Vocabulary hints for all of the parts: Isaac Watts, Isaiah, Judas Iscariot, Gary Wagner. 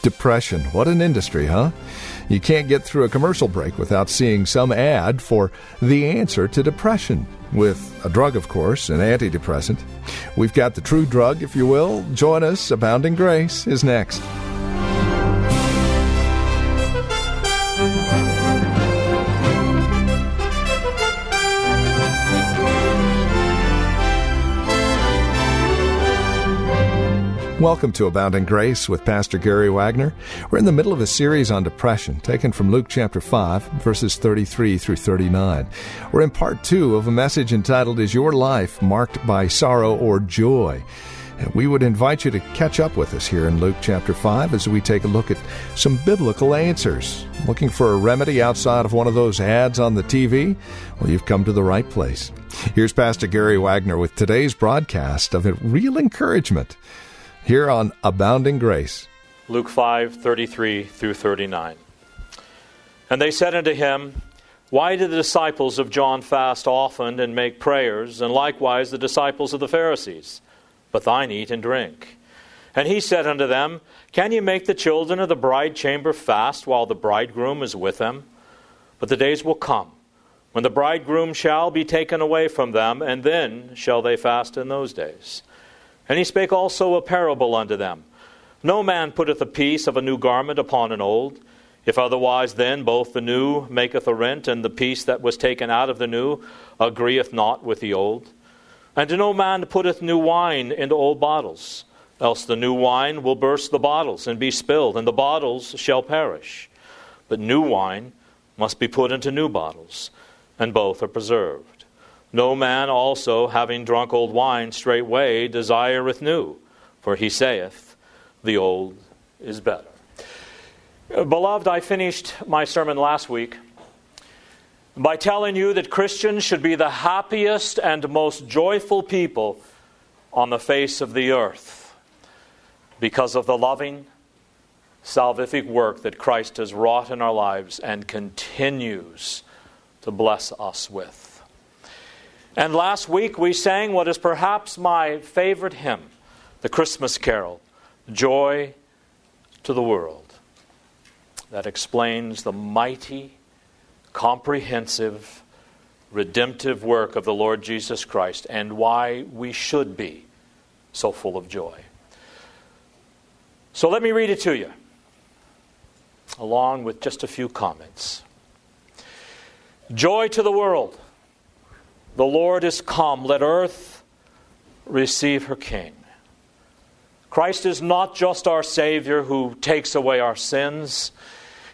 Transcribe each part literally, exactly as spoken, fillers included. Depression. What an industry, huh? You can't get through a commercial break without seeing some ad for the answer to depression, with a drug, of course, an antidepressant. We've got the true drug, if you will. Join us. Abounding Grace is next. Welcome to Abounding Grace with Pastor Gary Wagner. We're in the middle of a series on depression, taken from Luke chapter five, verses thirty-three through thirty-nine. We're in part two of a message entitled, Is Your Life Marked by Sorrow or Joy? And we would invite you to catch up with us here in Luke chapter five as we take a look at some biblical answers. Looking for a remedy outside of one of those ads on the T V? Well, you've come to the right place. Here's Pastor Gary Wagner with today's broadcast of a real encouragement here on Abounding Grace. Luke five, thirty-three through thirty-nine. And they said unto him, Why did the disciples of John fast often and make prayers, and likewise the disciples of the Pharisees? But thine eat and drink. And he said unto them, Can ye make the children of the bride chamber fast while the bridegroom is with them? But the days will come, when the bridegroom shall be taken away from them, and then shall they fast in those days. And he spake also a parable unto them. No man putteth a piece of a new garment upon an old. If otherwise, then both the new maketh a rent, and the piece that was taken out of the new agreeth not with the old. And no man putteth new wine into old bottles, else the new wine will burst the bottles and be spilled, and the bottles shall perish. But new wine must be put into new bottles, and both are preserved. No man also, having drunk old wine, straightway desireth new, for he saith, The old is better. Beloved, I finished my sermon last week by telling you that Christians should be the happiest and most joyful people on the face of the earth because of the loving, salvific work that Christ has wrought in our lives and continues to bless us with. And last week we sang what is perhaps my favorite hymn, the Christmas carol, Joy to the World, that explains the mighty, comprehensive, redemptive work of the Lord Jesus Christ and why we should be so full of joy. So let me read it to you, along with just a few comments. Joy to the world. The Lord is come. Let earth receive her King. Christ is not just our Savior who takes away our sins.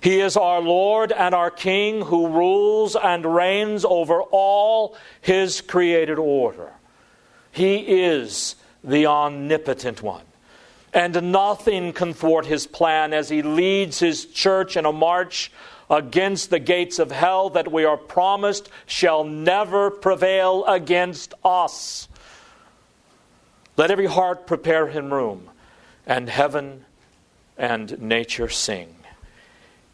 He is our Lord and our King who rules and reigns over all His created order. He is the omnipotent one. And nothing can thwart His plan as He leads His church in a march against the gates of hell that we are promised shall never prevail against us. Let every heart prepare him room, and heaven and nature sing.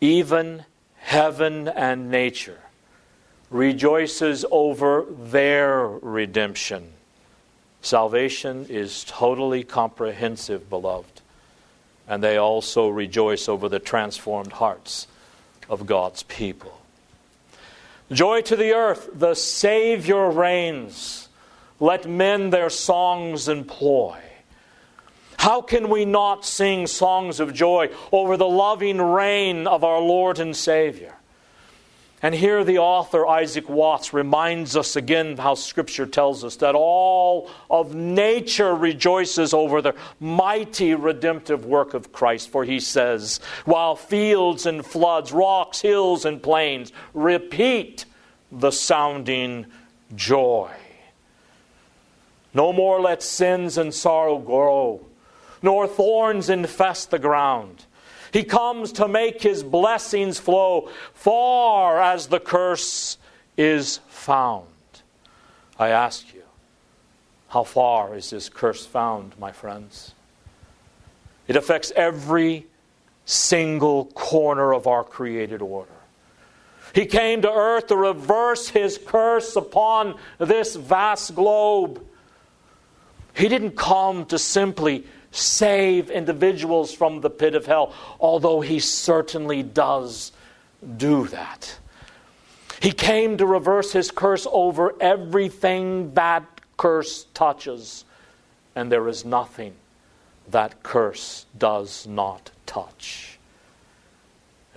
Even heaven and nature rejoices over their redemption. Salvation is totally comprehensive, beloved, and they also rejoice over the transformed hearts of God's people. Joy to the earth, the Savior reigns. Let men their songs employ. How can we not sing songs of joy over the loving reign of our Lord and Savior? And here the author, Isaac Watts, reminds us again how Scripture tells us that all of nature rejoices over the mighty redemptive work of Christ. For he says, while fields and floods, rocks, hills, and plains repeat the sounding joy. No more let sins and sorrow grow, nor thorns infest the ground. He comes to make His blessings flow far as the curse is found. I ask you, how far is this curse found, my friends? It affects every single corner of our created order. He came to earth to reverse His curse upon this vast globe. He didn't come to simply save individuals from the pit of hell, although He certainly does do that. He came to reverse His curse over everything that curse touches, and there is nothing that curse does not touch.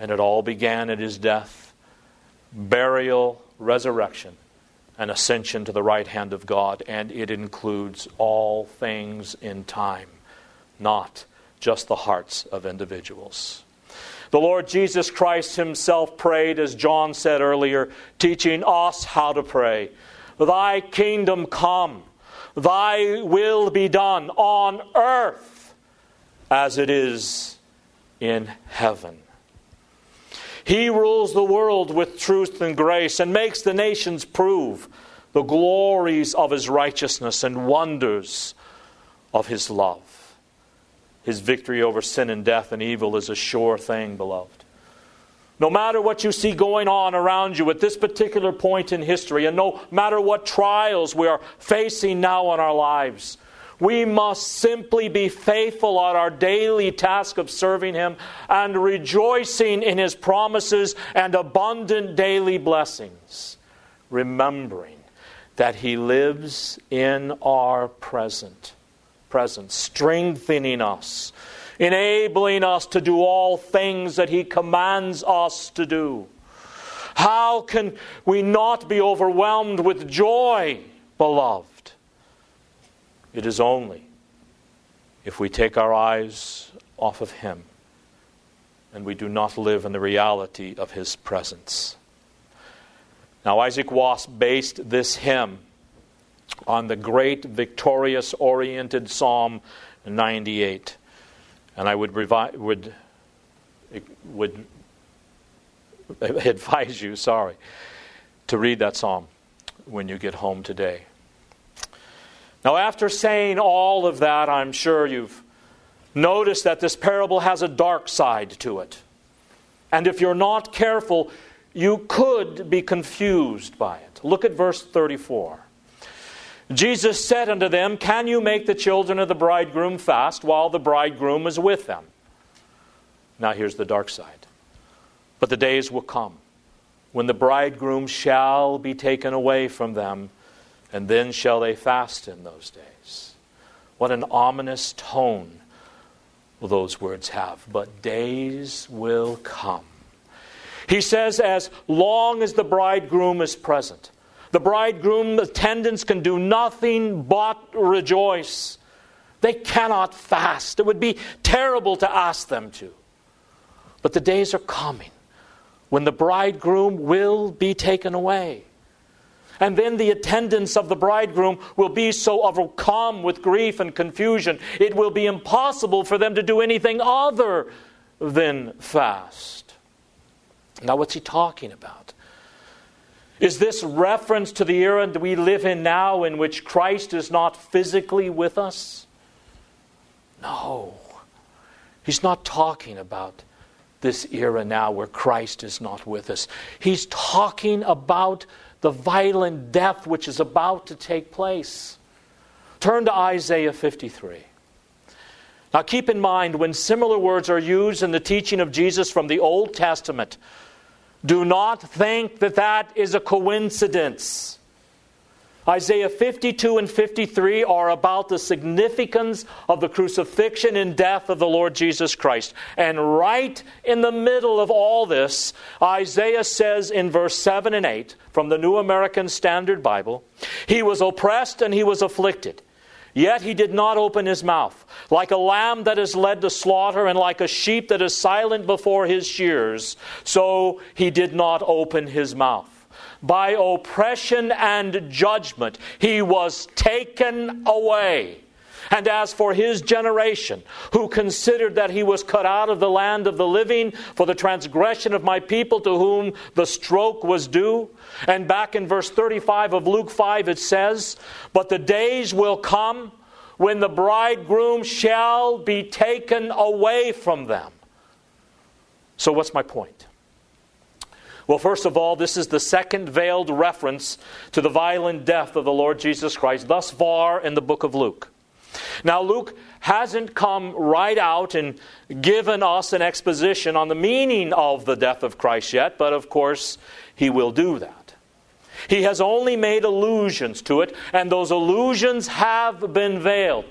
And it all began at His death, burial, resurrection, and ascension to the right hand of God, and it includes all things in time, not just the hearts of individuals. The Lord Jesus Christ Himself prayed, as John said earlier, teaching us how to pray. Thy kingdom come, Thy will be done on earth as it is in heaven. He rules the world with truth and grace and makes the nations prove the glories of His righteousness and wonders of His love. His victory over sin and death and evil is a sure thing, beloved. No matter what you see going on around you at this particular point in history, and no matter what trials we are facing now in our lives, we must simply be faithful at our daily task of serving Him and rejoicing in His promises and abundant daily blessings, remembering that He lives in our present presence, strengthening us, enabling us to do all things that He commands us to do. How can we not be overwhelmed with joy, beloved? It is only if we take our eyes off of Him and we do not live in the reality of His presence. Now, Isaac Watts based this hymn on the great victorious-oriented Psalm ninety-eight. And I would revi- would would advise you, sorry, to read that psalm when you get home today. Now, after saying all of that, I'm sure you've noticed that this parable has a dark side to it. And if you're not careful, you could be confused by it. Look at verse thirty-four. Jesus said unto them, Can you make the children of the bridegroom fast while the bridegroom is with them? Now here's the dark side. But the days will come when the bridegroom shall be taken away from them, and then shall they fast in those days. What an ominous tone will those words have. But days will come. He says, as long as the bridegroom is present, the bridegroom attendants can do nothing but rejoice. They cannot fast. It would be terrible to ask them to. But the days are coming when the bridegroom will be taken away. And then the attendants of the bridegroom will be so overcome with grief and confusion, it will be impossible for them to do anything other than fast. Now, what's he talking about? Is this reference to the era that we live in now in which Christ is not physically with us? No. He's not talking about this era now where Christ is not with us. He's talking about the violent death which is about to take place. Turn to Isaiah fifty-three. Now keep in mind, when similar words are used in the teaching of Jesus from the Old Testament, do not think that that is a coincidence. Isaiah fifty-two and fifty-three are about the significance of the crucifixion and death of the Lord Jesus Christ. And right in the middle of all this, Isaiah says in verse seven and eight from the New American Standard Bible, He was oppressed and He was afflicted, yet He did not open His mouth. Like a lamb that is led to slaughter, and like a sheep that is silent before his shears, so He did not open His mouth. By oppression and judgment He was taken away. And as for his generation, who considered that he was cut out of the land of the living for the transgression of my people to whom the stroke was due. And back in verse thirty-five of Luke five it says, but the days will come when the bridegroom shall be taken away from them. So what's my point? Well, first of all, this is the second veiled reference to the violent death of the Lord Jesus Christ thus far in the book of Luke. Now, Luke hasn't come right out and given us an exposition on the meaning of the death of Christ yet, but of course, he will do that. He has only made allusions to it, and those allusions have been veiled.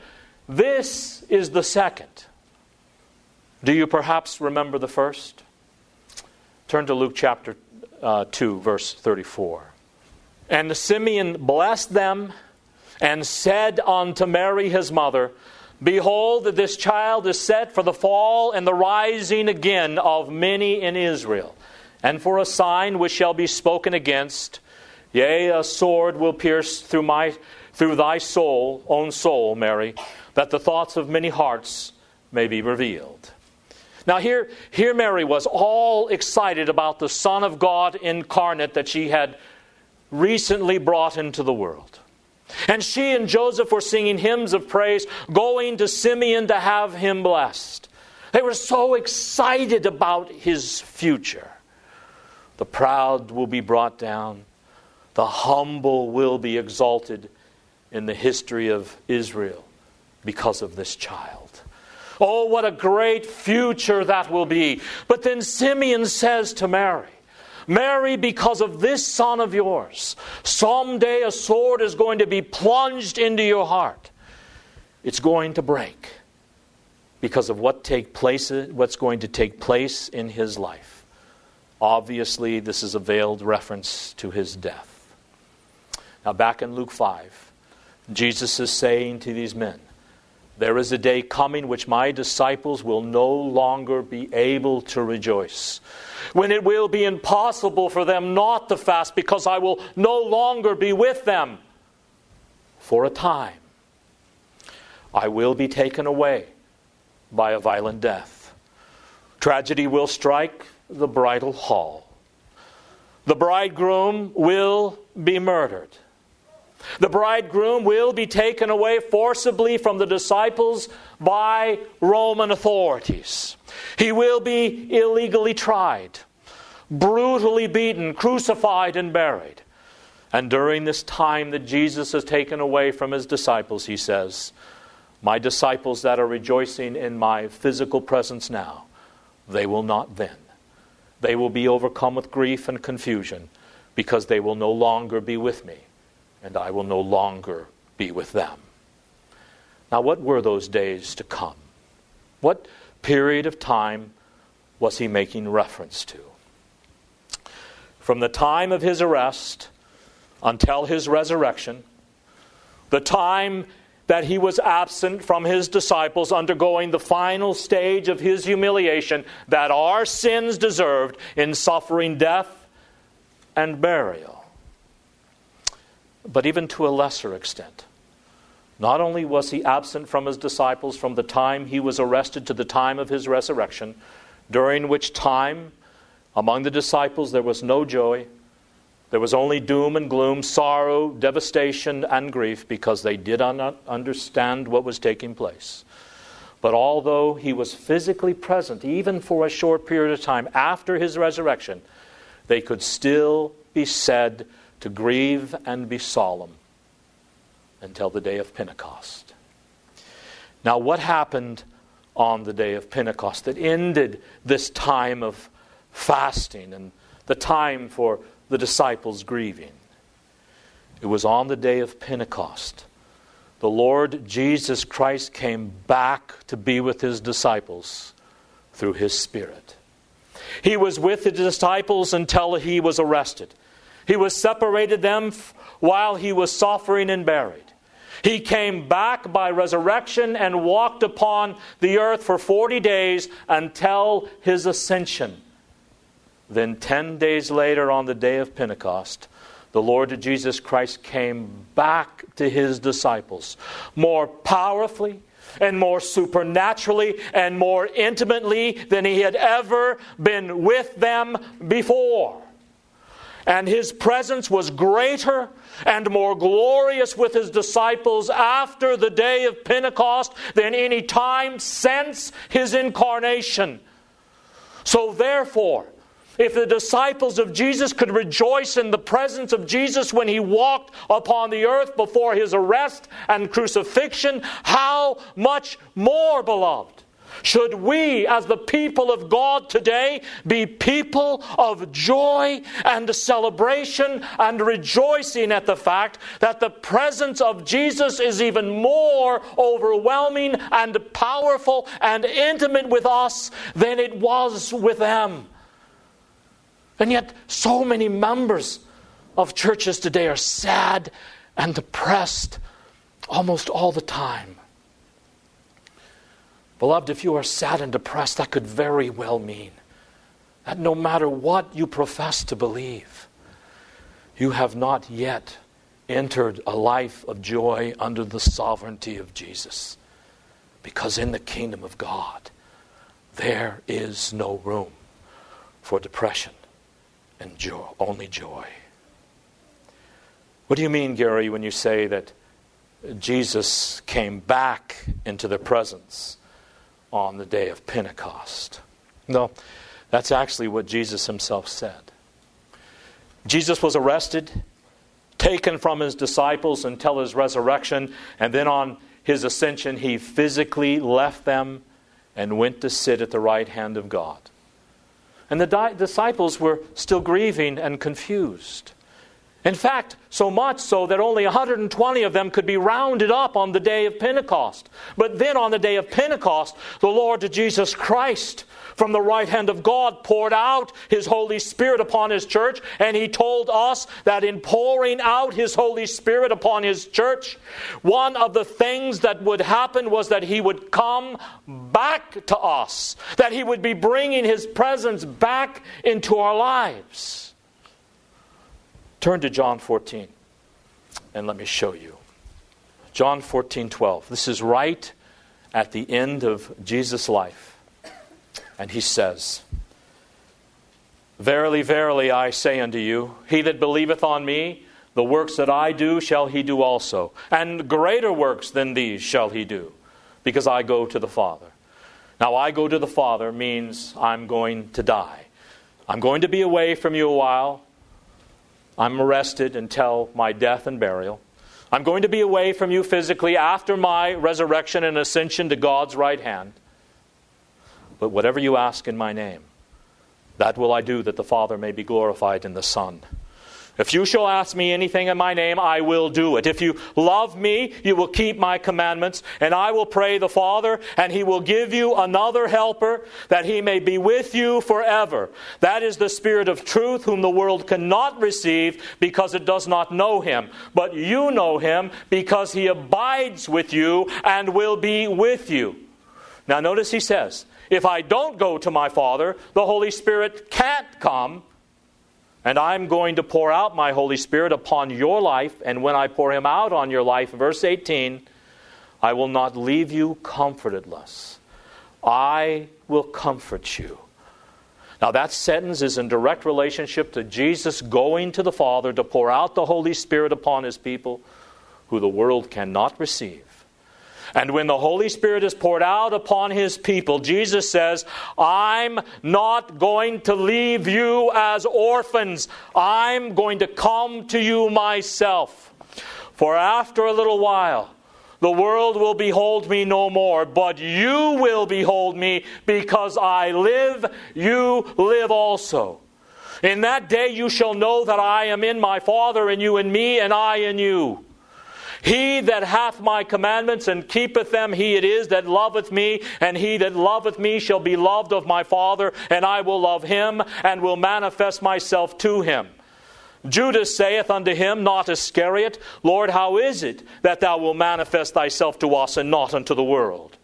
This is the second. Do you perhaps remember the first? Turn to Luke chapter Uh, two, verse thirty-four. And Simeon blessed them and said unto Mary his mother, behold, that this child is set for the fall and the rising again of many in Israel, and for a sign which shall be spoken against. Yea, a sword will pierce through my through thy soul, own soul, Mary, that the thoughts of many hearts may be revealed. Now here, here Mary was all excited about the Son of God incarnate that she had recently brought into the world. And she and Joseph were singing hymns of praise, going to Simeon to have him blessed. They were so excited about his future. The proud will be brought down. The humble will be exalted in the history of Israel because of this child. Oh, what a great future that will be. But then Simeon says to Mary, Mary, because of this son of yours, someday a sword is going to be plunged into your heart. It's going to break because of what take place, what's going to take place in his life. Obviously, this is a veiled reference to his death. Now, back in Luke five, Jesus is saying to these men, there is a day coming which my disciples will no longer be able to rejoice, when it will be impossible for them not to fast, because I will no longer be with them for a time. I will be taken away by a violent death. Tragedy will strike the bridal hall. The bridegroom will be murdered. The bridegroom will be taken away forcibly from the disciples by Roman authorities. He will be illegally tried, brutally beaten, crucified, and buried. And during this time that Jesus is taken away from his disciples, he says, my disciples that are rejoicing in my physical presence now, they will not then. They will be overcome with grief and confusion because they will no longer be with me. And I will no longer be with them. Now, what were those days to come? What period of time was he making reference to? From the time of his arrest until his resurrection, the time that he was absent from his disciples, undergoing the final stage of his humiliation that our sins deserved in suffering death and burial. But even to a lesser extent. Not only was he absent from his disciples from the time he was arrested to the time of his resurrection, during which time among the disciples there was no joy, there was only doom and gloom, sorrow, devastation, and grief, because they did not understand what was taking place. But although he was physically present, even for a short period of time after his resurrection, they could still be said to grieve and be solemn until the day of Pentecost. Now, what happened on the day of Pentecost that ended this time of fasting and the time for the disciples grieving? It was on the day of Pentecost. The Lord Jesus Christ came back to be with his disciples through his Spirit. He was with the disciples until he was arrested. He was separated them while he was suffering and buried. He came back by resurrection and walked upon the earth for forty days until his ascension. Then ten days later on the day of Pentecost, The Lord Jesus Christ came back to his disciples more powerfully and more supernaturally and more intimately than he had ever been with them before. And his presence was greater and more glorious with his disciples after the day of Pentecost than any time since his incarnation. So therefore, if the disciples of Jesus could rejoice in the presence of Jesus when he walked upon the earth before his arrest and crucifixion, how much more, beloved, should we as the people of God today be people of joy and celebration and rejoicing at the fact that the presence of Jesus is even more overwhelming and powerful and intimate with us than it was with them? And yet so many members of churches today are sad and depressed almost all the time. Beloved, if you are sad and depressed, that could very well mean that no matter what you profess to believe, you have not yet entered a life of joy under the sovereignty of Jesus. Because in the kingdom of God, there is no room for depression. And joy, only joy. What do you mean, Gary, when you say that Jesus came back into their presence on the day of Pentecost? No, that's actually what Jesus himself said. Jesus was arrested, taken from his disciples until his resurrection, and then on his ascension, he physically left them and went to sit at the right hand of God. And the di- disciples were still grieving and confused. In fact, so much so that only one hundred twenty of them could be rounded up on the day of Pentecost. But then on the day of Pentecost, the Lord Jesus Christ from the right hand of God poured out his Holy Spirit upon his church. And he told us that in pouring out his Holy Spirit upon his church, one of the things that would happen was that he would come back to us. That he would be bringing his presence back into our lives. Turn to John fourteen, and let me show you. John fourteen twelve. This is right at the end of Jesus' life. And he says, "Verily, verily, I say unto you, he that believeth on me, the works that I do shall he do also. And greater works than these shall he do, because I go to the Father." Now, I go to the Father means I'm going to die. I'm going to be away from you a while. I'm arrested until my death and burial. I'm going to be away from you physically after my resurrection and ascension to God's right hand. But whatever you ask in my name, that will I do, that the Father may be glorified in the Son. If you shall ask me anything in my name, I will do it. If you love me, you will keep my commandments, and I will pray the Father, and he will give you another helper, that he may be with you forever. That is the Spirit of truth, whom the world cannot receive, because it does not know him. But you know him, because he abides with you and will be with you. Now notice he says, if I don't go to my Father, the Holy Spirit can't come. And I'm going to pour out my Holy Spirit upon your life. And when I pour him out on your life, verse eighteen, I will not leave you comfortless. I will comfort you. Now that sentence is in direct relationship to Jesus going to the Father to pour out the Holy Spirit upon his people who the world cannot receive. And when the Holy Spirit is poured out upon his people, Jesus says, I'm not going to leave you as orphans. I'm going to come to you myself. For after a little while, the world will behold me no more, but you will behold me, because I live, you live also. In that day you shall know that I am in my Father, and you in me, and I in you. He that hath my commandments and keepeth them, he it is that loveth me. And he that loveth me shall be loved of my Father, and I will love him, and will manifest myself to him. Judas saith unto him, not Iscariot, Lord, how is it that thou wilt manifest thyself to us, and not unto the world?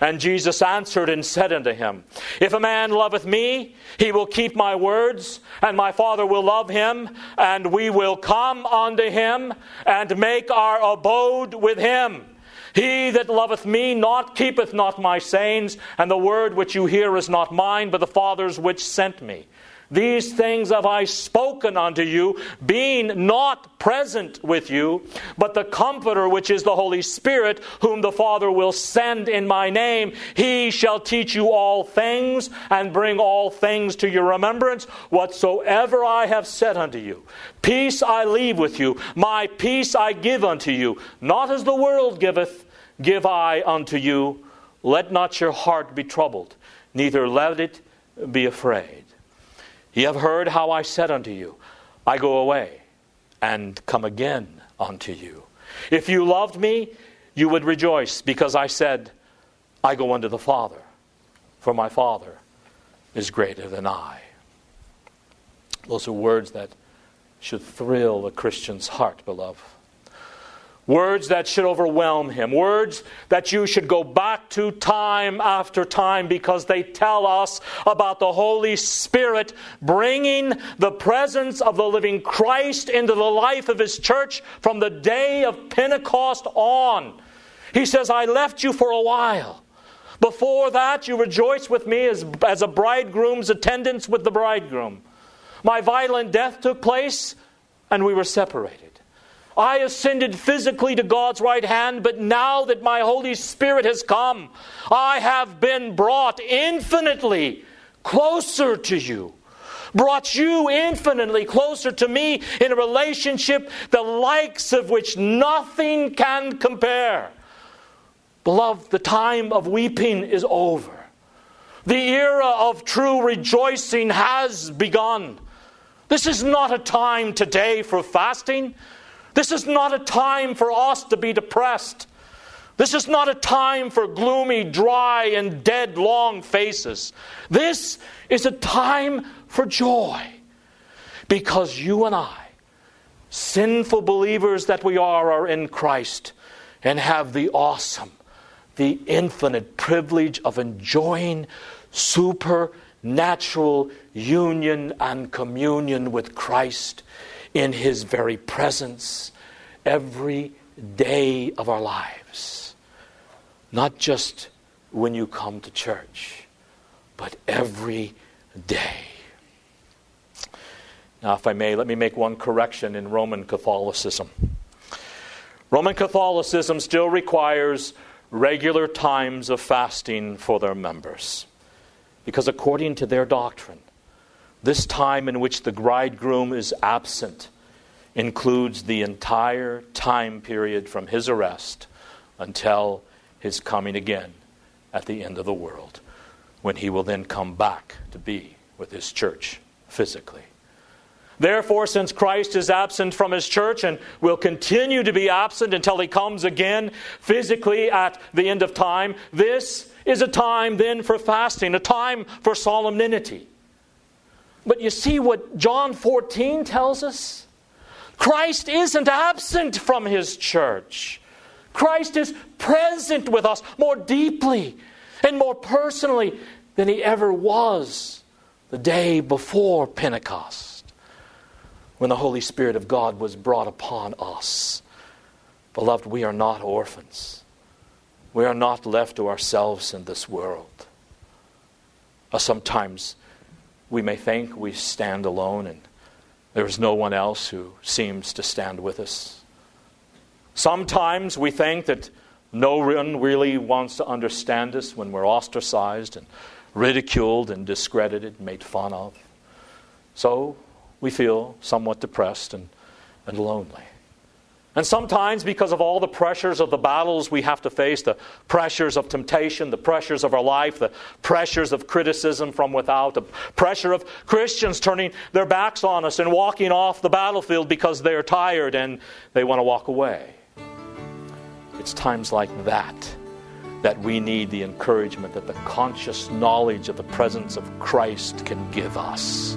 And Jesus answered and said unto him, If a man loveth me, he will keep my words, and my Father will love him, and we will come unto him, and make our abode with him. He that loveth me not keepeth not my sayings, and the word which you hear is not mine, but the Father's which sent me. These things have I spoken unto you, being not present with you, but the Comforter, which is the Holy Spirit, whom the Father will send in my name, he shall teach you all things, and bring all things to your remembrance, whatsoever I have said unto you. Peace I leave with you, my peace I give unto you. Not as the world giveth, give I unto you. Let not your heart be troubled, neither let it be afraid. Ye have heard how I said unto you, I go away and come again unto you. If you loved me, you would rejoice, because I said, I go unto the Father, for my Father is greater than I. Those are words that should thrill a Christian's heart, beloved. Words that should overwhelm him. Words that you should go back to time after time, because they tell us about the Holy Spirit bringing the presence of the living Christ into the life of His church from the day of Pentecost on. He says, I left you for a while. Before that, you rejoiced with me as, as a bridegroom's attendants with the bridegroom. My violent death took place and we were separated. I ascended physically to God's right hand, but now that my Holy Spirit has come, I have been brought infinitely closer to you. Brought you infinitely closer to me in a relationship the likes of which nothing can compare. Beloved, the time of weeping is over. The era of true rejoicing has begun. This is not a time today for fasting. This is not a time for us to be depressed. This is not a time for gloomy, dry, and dead, long faces. This is a time for joy. Because you and I, sinful believers that we are, are in Christ and have the awesome, the infinite privilege of enjoying supernatural union and communion with Christ in His very presence every day of our lives. Not just when you come to church, but every day. Now, if I may, let me make one correction in Roman Catholicism. Roman Catholicism still requires regular times of fasting for their members, because according to their doctrine, this time in which the bridegroom is absent includes the entire time period from his arrest until his coming again at the end of the world, when he will then come back to be with his church physically. Therefore, since Christ is absent from His church and will continue to be absent until He comes again physically at the end of time, this is a time then for fasting, a time for solemnity. But you see what John fourteen tells us? Christ isn't absent from His church. Christ is present with us more deeply and more personally than He ever was the day before Pentecost, when the Holy Spirit of God was brought upon us. Beloved, we are not orphans. We are not left to ourselves in this world. Sometimes we may think we stand alone and there is no one else who seems to stand with us. Sometimes we think that no one really wants to understand us when we're ostracized and ridiculed and discredited and made fun of. So we feel somewhat depressed and, and lonely. And sometimes, because of all the pressures of the battles we have to face, the pressures of temptation, the pressures of our life, the pressures of criticism from without, the pressure of Christians turning their backs on us and walking off the battlefield because they are tired and they want to walk away. It's times like that that we need the encouragement that the conscious knowledge of the presence of Christ can give us.